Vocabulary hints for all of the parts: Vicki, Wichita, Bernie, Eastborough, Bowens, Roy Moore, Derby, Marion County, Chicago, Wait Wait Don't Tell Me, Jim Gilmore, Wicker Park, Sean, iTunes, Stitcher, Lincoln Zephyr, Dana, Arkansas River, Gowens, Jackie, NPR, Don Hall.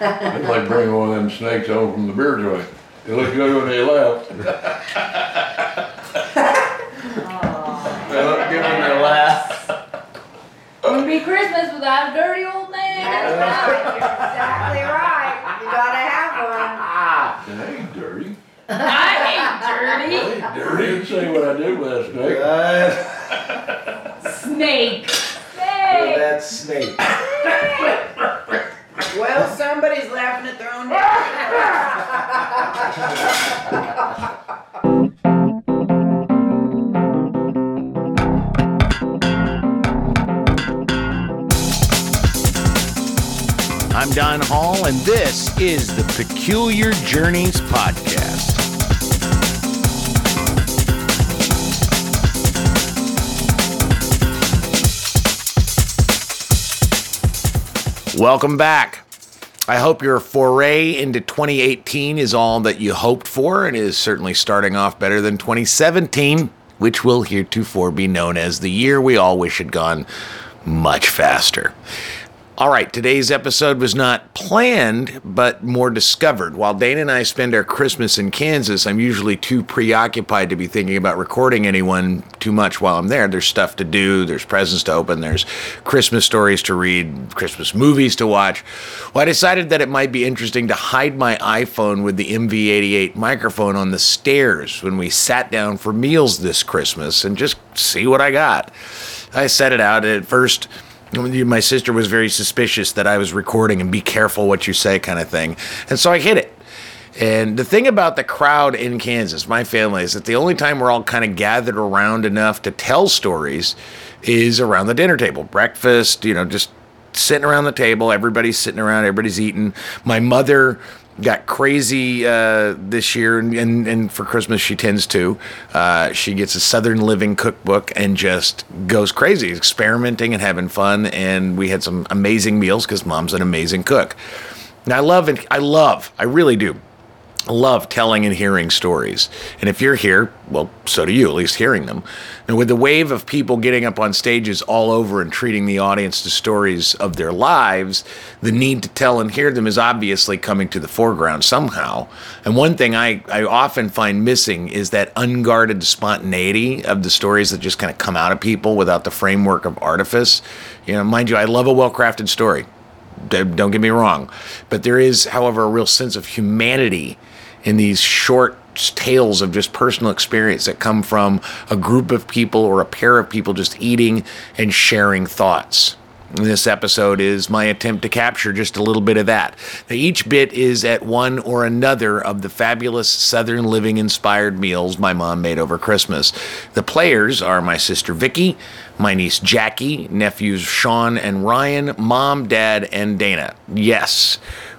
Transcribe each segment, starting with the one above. It's like bringing one of them snakes home from the beer joint. They looked good when they left. They looked good when they left. It would be Christmas without a dirty old man. That's right. You're exactly right. You gotta have one. It ain't dirty. I ain't dirty. I ain't dirty. Didn't say what I did with that snake. Snake. Snake. That snake. Well, somebody's laughing at their own I'm Don Hall, and this is the Peculiar Journeys Podcast. Welcome back. I hope your foray into 2018 is all that you hoped for and is certainly starting off better than 2017, which will heretofore be known as the year we all wish had gone much faster. All right, today's episode was not planned, but more discovered. While Dana and I spend our Christmas in Kansas, I'm usually too preoccupied to be thinking about recording anyone too much while I'm there. There's stuff to do, there's presents to open, there's Christmas stories to read, Christmas movies to watch. Well, I decided that it might be interesting to hide my iPhone with the MV88 microphone on the stairs when we sat down for meals this Christmas and just see what I got. I set it out, and at first, my sister was very suspicious that I was recording and be careful what you say kind of thing. And so I hid it. And the thing about the crowd in Kansas, my family, is that the only time we're all kind of gathered around enough to tell stories is around the dinner table. Breakfast, just sitting around the table. Everybody's sitting around. Everybody's eating. My mother got crazy this year, and for Christmas she tends to. She gets a Southern Living cookbook and just goes crazy, experimenting and having fun. And we had some amazing meals because Mom's an amazing cook. And I really do love telling and hearing stories. And if you're here, well, so do you, at least hearing them. And with the wave of people getting up on stages all over and treating the audience to stories of their lives, the need to tell and hear them is obviously coming to the foreground somehow. And one thing I often find missing is that unguarded spontaneity of the stories that just kind of come out of people without the framework of artifice. Mind you, I love a well-crafted story. Don't get me wrong. But there is, however, a real sense of humanity in these short tales of just personal experience that come from a group of people or a pair of people just eating and sharing thoughts. And this episode is my attempt to capture just a little bit of that. Now, each bit is at one or another of the fabulous Southern Living inspired meals my mom made over Christmas. The players are my sister Vicki, my niece Jackie, nephews Sean and Ryan, Mom, Dad, and Dana. Yes,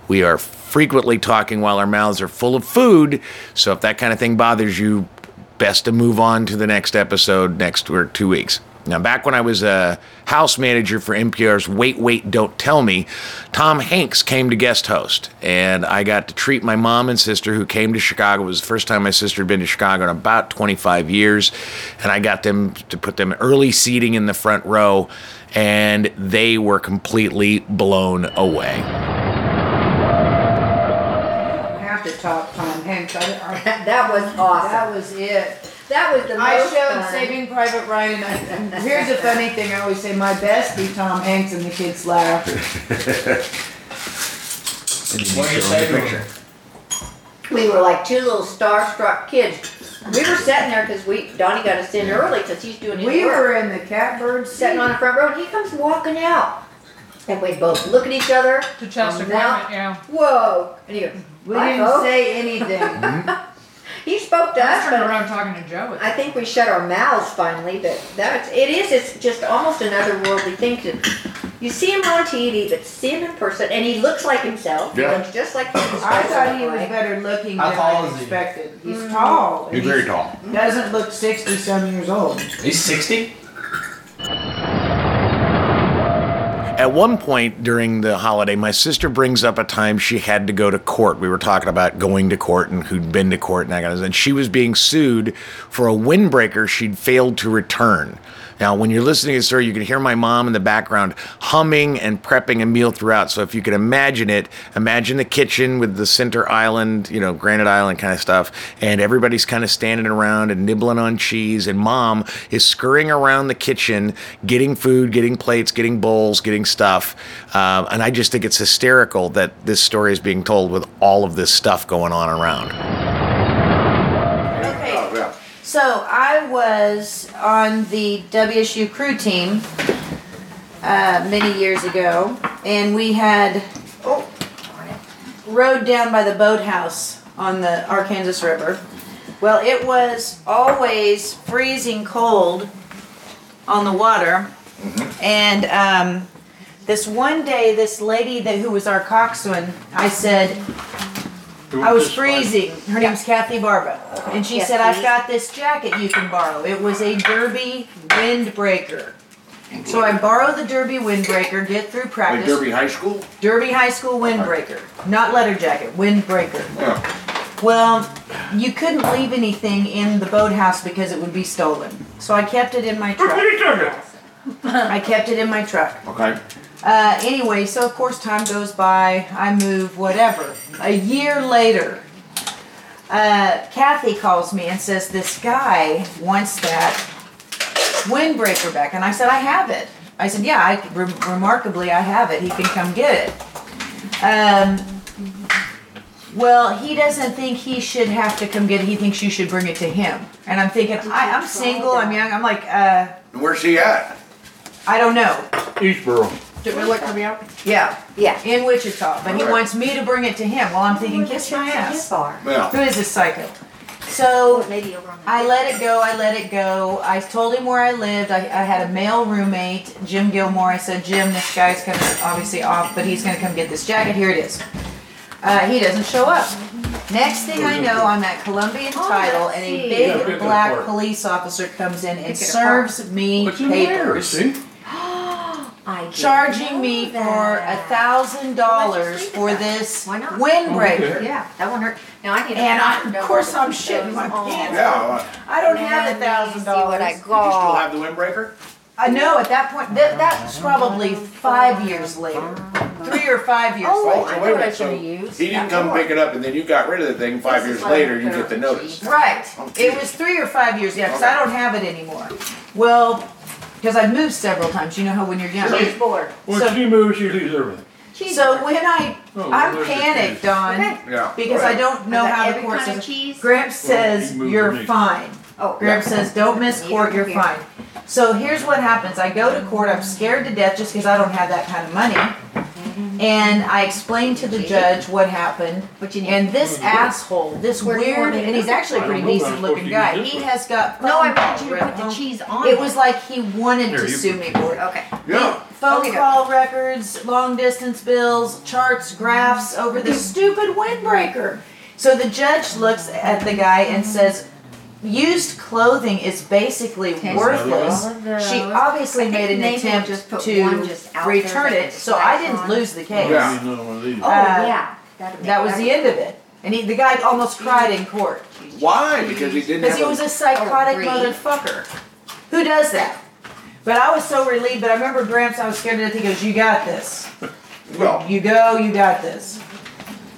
we are frequently talking while our mouths are full of food, so if that kind of thing bothers you, best to move on to the next episode next or 2 weeks. Now, back when I was a house manager for NPR's Wait Wait Don't Tell Me, Tom Hanks came to guest host, and I got to treat my mom and sister who came to Chicago. It was the first time my sister had been to Chicago in about 25 years, and I got them to put them early seating in the front row, and they were completely blown away. Top Tom Hanks. That was awesome. That was it. That was the most fun. Saving Private Ryan. And here's a funny thing I always say, my bestie Tom Hanks, and the kids laugh. What are you saying? We were like two little starstruck kids. We were sitting there because Donnie got us in early because he's doing his work. We were in the catbird sitting on the front row, and he comes walking out. And we both look at each other. To Chester Brown, yeah. Whoa. And he goes, we didn't say anything. He spoke to us. I turned around talking to Joe. I think we shut our mouths finally, but it's just almost an otherworldly thing. You see him on TV, but see him in person, and he looks like himself. Yeah. He looks just like himself. I thought he was better looking than I expected. He's tall. He's very tall. Doesn't look 60-some years old. He's 60? At one point during the holiday, my sister brings up a time she had to go to court. We were talking about going to court and who'd been to court and that kind of thing. She was being sued for a windbreaker she'd failed to return. Now, when you're listening to the story, you can hear my mom in the background humming and prepping a meal throughout. So if you can imagine it, imagine the kitchen with the center island, you know, Granite Island kind of stuff. And everybody's kind of standing around and nibbling on cheese. And mom is scurrying around the kitchen, getting food, getting plates, getting bowls, getting stuff. And I just think it's hysterical that this story is being told with all of this stuff going on around. Okay, so I was on the WSU crew team many years ago, and we had rowed down by the boathouse on the Arkansas River. Well, it was always freezing cold on the water, and this one day, this lady who was our coxswain, I said, I was freezing. Her name's Kathy Barba. And she said, I've got this jacket you can borrow. It was a Derby windbreaker. So I borrowed the Derby windbreaker, get through practice. Like Derby High School? Derby High School windbreaker. Not letter jacket, windbreaker. Yeah. Well, you couldn't leave anything in the boathouse because it would be stolen. So I kept it in my truck. I kept it in my truck. Okay. Anyway, so of course time goes by, I move, whatever. A year later, Kathy calls me and says, this guy wants that windbreaker back. And I said, I have it. I said, yeah, remarkably, I have it. He can come get it. Well, he doesn't think he should have to come get it. He thinks you should bring it to him. And I'm thinking, I'm single, I'm young, I'm like... Where's he at? I don't know. Eastborough. Did we look for me out? Yeah. Yeah. In Wichita. But he wants me to bring it to him. Well, I'm thinking, kiss my ass. Yeah. Who is this psycho? So I let it go. I told him where I lived. I had a male roommate, Jim Gilmore. I said, Jim, this guy's kind of obviously off, but he's going to come get this jacket. Here it is. He doesn't show up. Next thing I know, I'm at Columbian Title, and a big black police officer comes in and serves me papers. Charging me for $1,000 for this windbreaker. Yeah, that won't hurt. Now I need. And of course I'm shitting my pants. Yeah, I don't have $1,000. Did you still have the windbreaker? No, at that point, that's probably 5 years later, 3 or 5 years later. Oh, I should have used. He didn't come pick it up, and then you got rid of the thing 5 years later. You get the notice. Right. It was 3 or 5 years. Yeah, because I don't have it anymore. Well. Because I've moved several times. You know how when you're young, you're bored. When she moves, she leaves everything. So when I'm panicked on because I don't know how the court says. Gramps says, you're fine. Gramps says, don't miss court, you're fine. So here's what happens. I go to court. I'm scared to death just because I don't have that kind of money. And I explain to the judge what happened. And this asshole, this weird, and he's actually a pretty decent-looking guy. He has got phone calls. No, I want you to put the cheese on. It was like he wanted to sue me for it. Okay. Yeah. Phone call records, long-distance bills, charts, graphs over the stupid windbreaker. So the judge looks at the guy and says, used clothing is basically worthless. She obviously made an attempt to return it, so I didn't lose the case. Yeah. That was the end of it. And the guy almost cried in court. Why? Because he didn't. Because he was a psychotic motherfucker. Who does that? But I was so relieved. But I remember Gramps. I was scared to death. He goes, "You got this. You got this."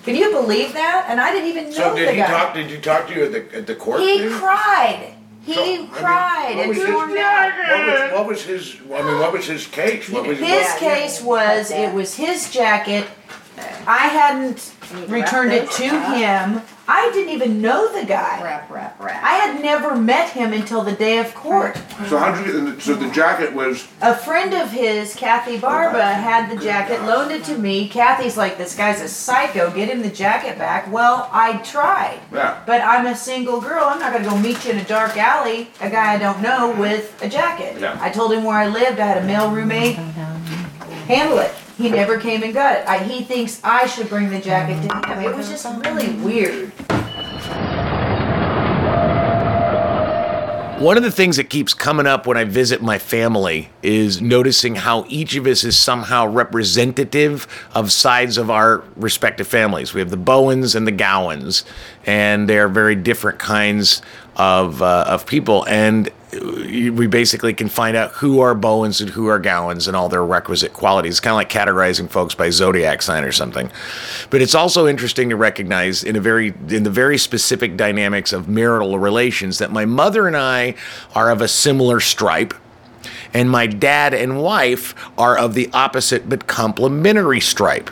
Can you believe that? And I didn't even know Did he talk to you at the court? He cried. What was his case? His case was, it was his jacket. I hadn't returned it to him. I didn't even know the guy. I had never met him until the day of court. So the jacket was... A friend of his, Kathy Barba, had the jacket, loaned it to me. Kathy's like, this guy's a psycho, get him the jacket back. Well, I tried. Yeah. But I'm a single girl. I'm not going to go meet you in a dark alley, a guy I don't know, with a jacket. Yeah. I told him where I lived. I had a male roommate. Handle it. He never came and got it. He thinks I should bring the jacket to him. It was just really weird. One of the things that keeps coming up when I visit my family is noticing how each of us is somehow representative of sides of our respective families. We have the Bowens and the Gowens, and they're very different kinds of people. And we basically can find out who are Bowens and who are Gowens and all their requisite qualities. Kind of like categorizing folks by zodiac sign or something. But it's also interesting to recognize in the very specific dynamics of marital relations that my mother and I are of a similar stripe, and my dad and wife are of the opposite but complementary stripe.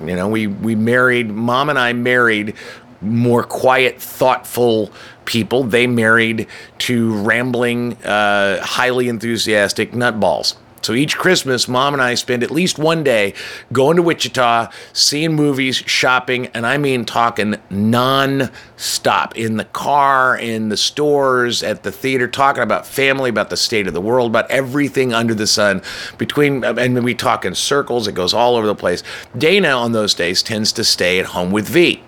You know, we married, Mom and I married more quiet, thoughtful people. They married to rambling, highly enthusiastic nutballs. So each Christmas, Mom and I spend at least one day going to Wichita, seeing movies, shopping, and I mean talking non-stop in the car, in the stores, at the theater, talking about family, about the state of the world, about everything under the sun. And we talk in circles. It goes all over the place. Dana on those days tends to stay at home with V.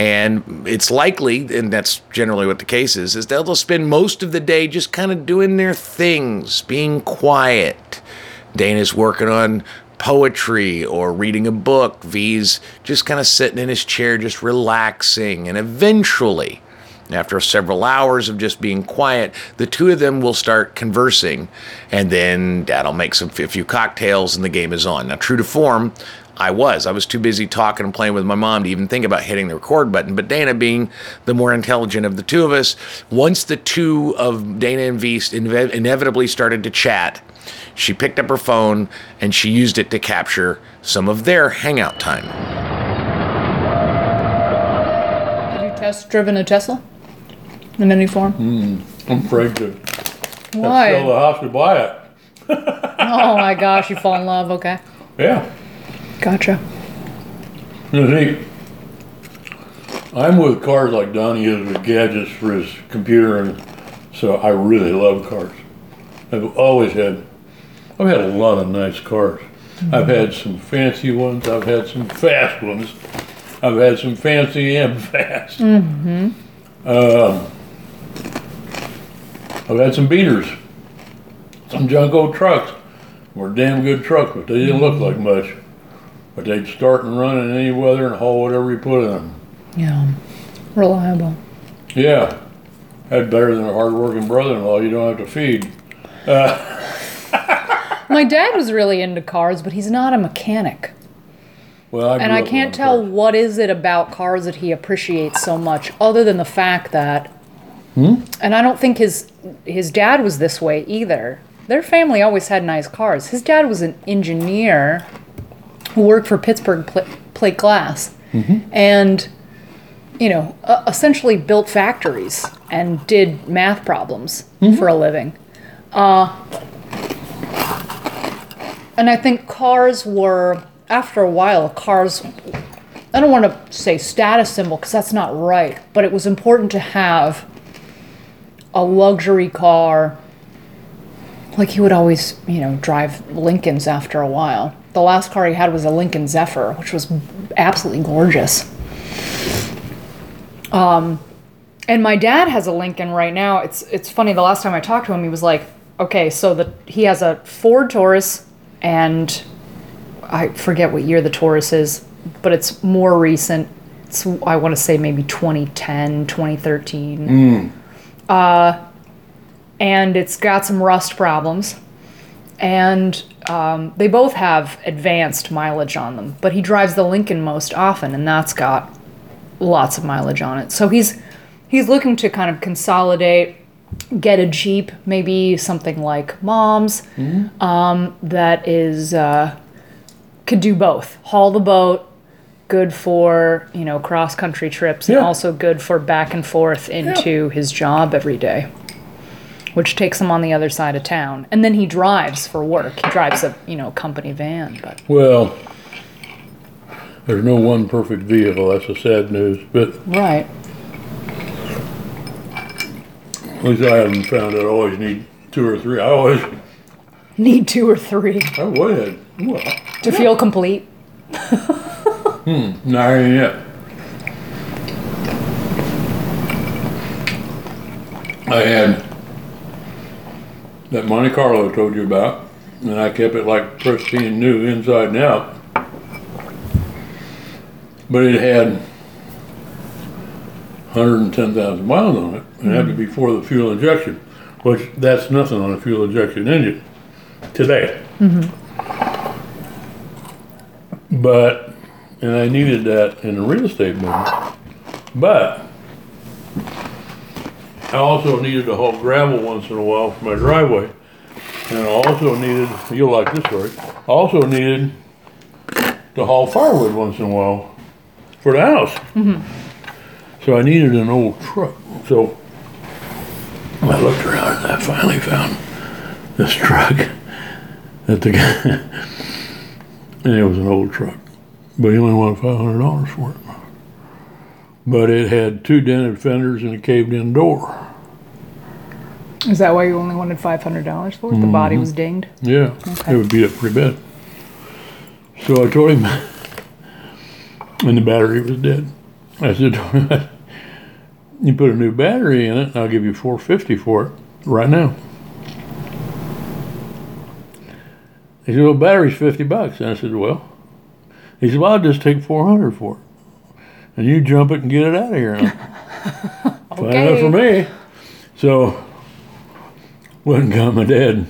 And it's likely, and that's generally what the case is they'll spend most of the day just kind of doing their things, being quiet. Dana's working on poetry or reading a book. V's just kind of sitting in his chair, just relaxing. And eventually, after several hours of just being quiet, the two of them will start conversing. And then Dad'll make a few cocktails and the game is on. Now, true to form, I was too busy talking and playing with my mom to even think about hitting the record button. But Dana, being the more intelligent of the two of us, once the two of Dana and V inevitably started to chat, she picked up her phone and she used it to capture some of their hangout time. Have you driven a Tesla in any form? I'm afraid to. Why? I'd sell the house to buy it. Oh my gosh, you fall in love, okay. Yeah. Gotcha. You see, I'm with cars like Donnie is with gadgets for his computer, and so I really love cars. I've had a lot of nice cars. Mm-hmm. I've had some fancy ones. I've had some fast ones. I've had some fancy and fast. Mm-hmm. I've had some beaters, some junk old trucks. Were damn good trucks, but they didn't look like much. But they'd start and run in any weather and haul whatever you put in them. Yeah, reliable. Yeah, had better than a hard-working brother-in-law you don't have to feed. My dad was really into cars, but he's not a mechanic. Well, I can't tell what is it about cars that he appreciates so much, other than the fact that, and I don't think his dad was this way either. Their family always had nice cars. His dad was an engineer who worked for Pittsburgh Plate Glass, mm-hmm. and, you know, essentially built factories and did math problems mm-hmm. for a living. And I think cars were, after a while, I don't want to say status symbol because that's not right, but it was important to have a luxury car. Like he would always, you know, drive Lincolns after a while. The last car he had was a Lincoln Zephyr, which was absolutely gorgeous. And my dad has a Lincoln right now. It's funny, the last time I talked to him, he was like, okay, so he has a Ford Taurus, and I forget what year the Taurus is, but it's more recent. It's, I want to say maybe 2010, 2013. And it's got some rust problems. And they both have advanced mileage on them, but he drives the Lincoln most often, and that's got lots of mileage on it. So he's looking to kind of consolidate, get a Jeep, maybe something like Mom's, mm-hmm. That is could do both, haul the boat, good for, you know, cross country trips, and also good for back and forth into his job every day, which takes him on the other side of town. And then he drives for work. He drives a, you know, company van. But well, there's no one perfect vehicle. That's the sad news. But right. At least I haven't found out I always need two or three. I always need two or three. I would. Well, to feel complete. Not yet. I had that Monte Carlo told you about, and I kept it like pristine new inside and out. But it had 110,000 miles on it, and that was before the fuel injection. which that's nothing on a fuel injection engine today. Mm-hmm. But, and I needed that in the real estate business, but I also needed to haul gravel once in a while for my driveway, and I also needed, you'll like this story, I also needed to haul firewood once in a while for the house. Mm-hmm. So I needed an old truck. So I looked around and I finally found this truck that the guy, and it was an old truck, but he only wanted $500 for it. But it had two dented fenders and a caved-in door. Is that why you only wanted $500 for it? Mm-hmm. The body was dinged? Yeah, okay. It would beat up pretty bad. So I told him, and the battery was dead. I said, you put a new battery in it, and I'll give you $450 for it right now. He said, well, the battery's $50. And I said, well. He said, well, I'll just take $400 for it. And you jump it and get it out of here. Okay. Fine enough for me. So, went and got my dad.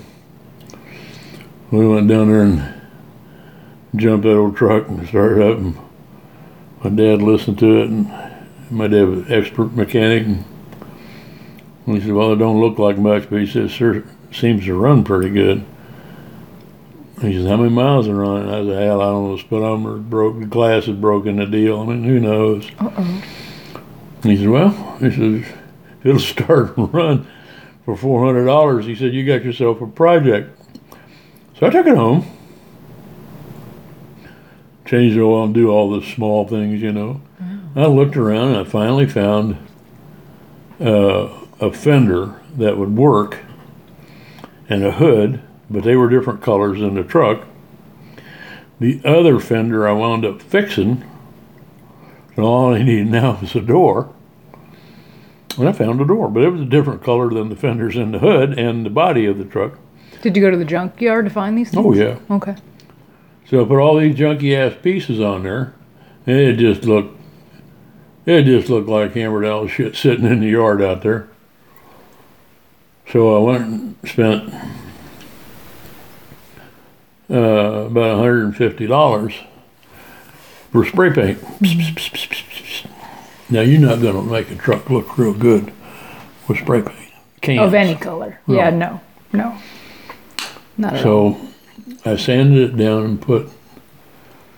We went down there and jumped that old truck and started up. And my dad listened to it. And my dad was an expert mechanic. And he said, well, it don't look like much, but he said, sir, it seems to run pretty good. He says, how many miles are running? I said, hell, I don't know. The speedometer broke. The glass is broken. The deal. I mean, who knows? Uh-oh. He said, well, he says, it'll start and run for $400. He said, you got yourself a project. So I took it home. Changed the oil and do all the small things, you know. Oh. I looked around and I finally found a fender that would work and a hood. But they were different colors in the truck. The other fender I wound up fixing, and all I need now is a door. And I found a door, but it was a different color than the fenders in the hood and the body of the truck. Did you go to the junkyard to find these things? Oh, yeah. Okay. So I put all these junky-ass pieces on there, and it just looked like hammered out shit sitting in the yard out there. So I went and spent about $150 for spray paint. Now, you're not going to make a truck look real good with spray paint. Cans. Of any color. No. Yeah, no. Not at all. So I sanded it down and put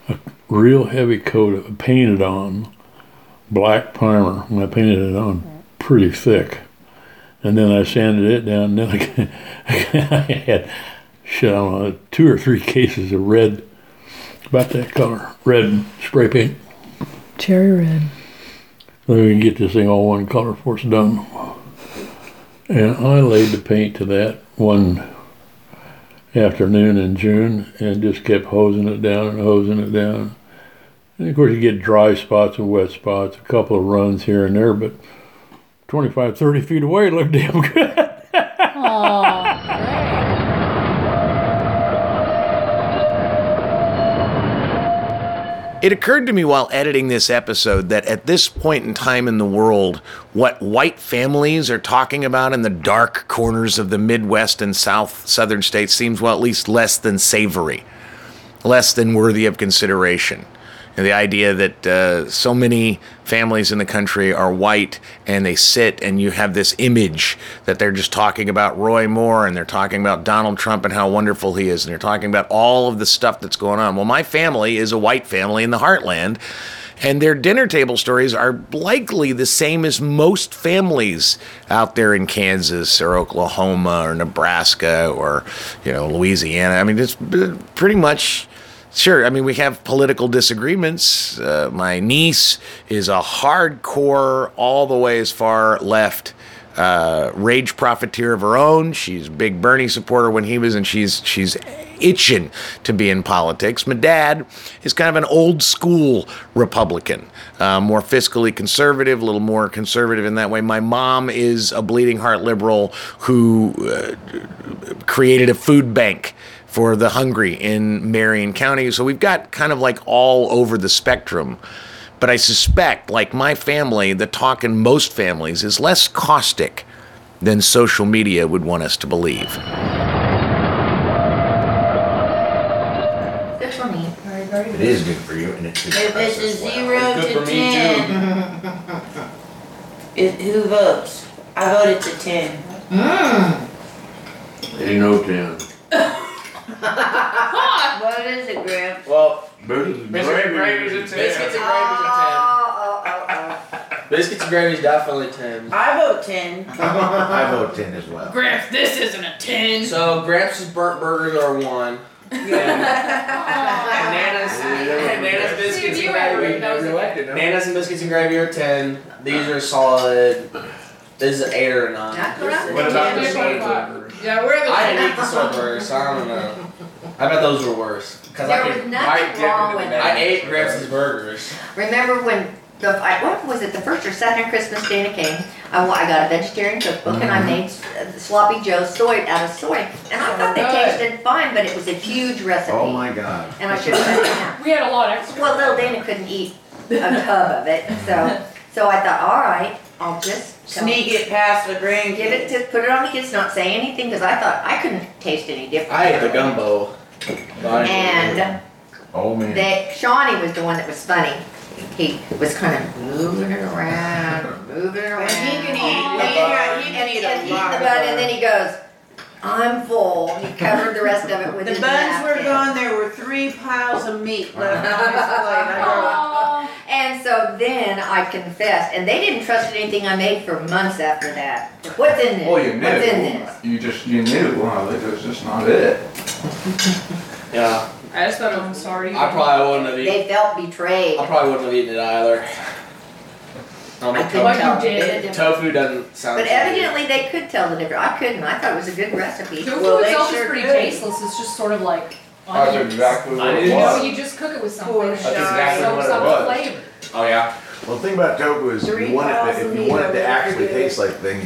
a real heavy coat of painted on black primer. And I painted it on pretty thick. And then I sanded it down. And then I had... shit, I don't know, 2 or 3 cases of red, about that color, red spray paint. Cherry red. So we can get this thing all one color before it's done. And I laid the paint to that one afternoon in June and just kept hosing it down. And of course you get dry spots and wet spots, a couple of runs here and there, but 25, 30 feet away it looked damn good. It occurred to me while editing this episode that at this point in time in the world, what white families are talking about in the dark corners of the Midwest and southern states seems, well, at least less than savory, less than worthy of consideration. And the idea that so many families in the country are white and they sit and you have this image that they're just talking about Roy Moore and they're talking about Donald Trump and how wonderful he is and they're talking about all of the stuff that's going on. Well, my family is a white family in the heartland and their dinner table stories are likely the same as most families out there in Kansas or Oklahoma or Nebraska or, you know, Louisiana. I mean, it's pretty much... Sure, I mean, we have political disagreements. My niece is a hardcore, all the way as far left, rage profiteer of her own. She's a big Bernie supporter when he was, and she's itching to be in politics. My dad is kind of an old school Republican, more fiscally conservative, a little more conservative in that way. My mom is a bleeding heart liberal who created a food bank for the hungry in Marion County. So we've got kind of like all over the spectrum. But I suspect, like my family, the talk in most families is less caustic than social media would want us to believe. Good for me. It is good for you, and it's good for us as well. If it's a 0 to 10, who votes? I voted to 10. Ain't no 10. What is it, Graham? Well, biscuits and gravy is a 10. Biscuits and gravy is a 10. Biscuits and gravy is definitely 10. I vote 10. I vote 10 as well. Gramps, this isn't a 10. So Gramps' burnt burgers are 1. Nana's biscuits and gravy. Nana's and biscuits and gravy are 10. These are solid. This is an 8 or a 9. What about the soy burgers? Yeah, we're the. I didn't eat the soy burgers, so I don't know. I bet those were worse. Because I was nothing wrong with them. I ate Gramps' burgers. Remember when? What was it, the first or second Christmas Dana came, I got a vegetarian cookbook and I made sloppy joe soy out of soy, and I thought they tasted fine, but it was a huge recipe. Oh my God. And I should have put it down. We had a lot extra. Well, little Dana couldn't eat a tub of it, so I thought, all right, I'll just sneak it past the green. Give it to, put it on the kids, not say anything, because I thought I couldn't taste any different. I ate the gumbo. And oh man, Shawnee was the one that was funny. He was kind of moving around. He can eat the bun, and then he goes, I'm full. He covered the rest of it with his napkin. The buns were gone. There were 3 piles of meat left on his plate. And so then I confessed, and they didn't trust anything I made for months after that. What's in this? Oh, you knew. What's in this? You knew. Well, it was just not it. Yeah. I just thought, I'm sorry. I probably wouldn't have eaten it. They felt betrayed. I probably wouldn't have eaten it either. I couldn't tell the difference. Tofu doesn't sound good. But evidently they could tell the difference. I couldn't. I thought it was a good recipe. Tofu itself is pretty tasteless. It's just sort of like onions. That's exactly what it was. You just cook it with something. That's exactly what it was. Oh, yeah. Well, the thing about tofu is if you want it to actually taste like thing,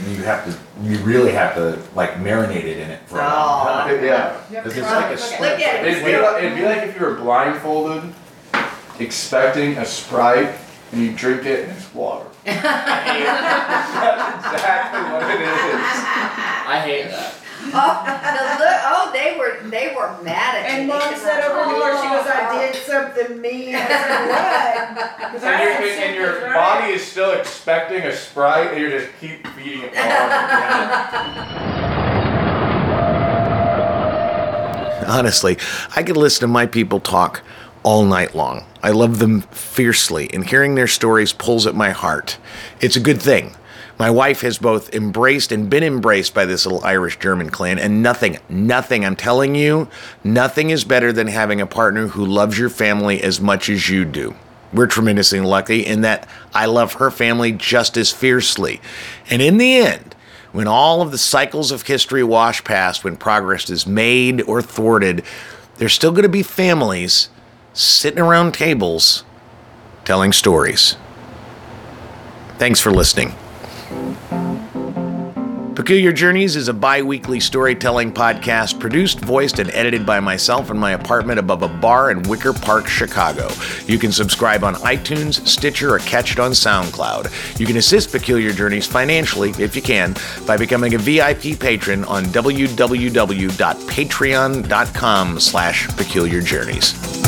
you really have to like marinate it in it for a long time. Yeah. Because it's like a Sprite. It'd be like if you were blindfolded, expecting a Sprite, and you drink it and it's water. That's exactly what it is. I hate that. They were mad at me. And Mom said over the door, she goes, I did something mean. I said, what? And your body is still expecting a Sprite, and you just keep feeding it all. Honestly, I could listen to my people talk all night long. I love them fiercely, and hearing their stories pulls at my heart. It's a good thing. My wife has both embraced and been embraced by this little Irish-German clan, and nothing, I'm telling you, nothing is better than having a partner who loves your family as much as you do. We're tremendously lucky in that I love her family just as fiercely. And in the end, when all of the cycles of history wash past, when progress is made or thwarted, there's still going to be families sitting around tables telling stories. Thanks for listening. Peculiar Journeys is a bi-weekly storytelling podcast produced, voiced, and edited by myself in my apartment above a bar in Wicker Park, Chicago. You can subscribe on iTunes, Stitcher, or catch it on SoundCloud. You can assist Peculiar Journeys financially, if you can, by becoming a VIP patron on www.patreon.com/Peculiar Journeys.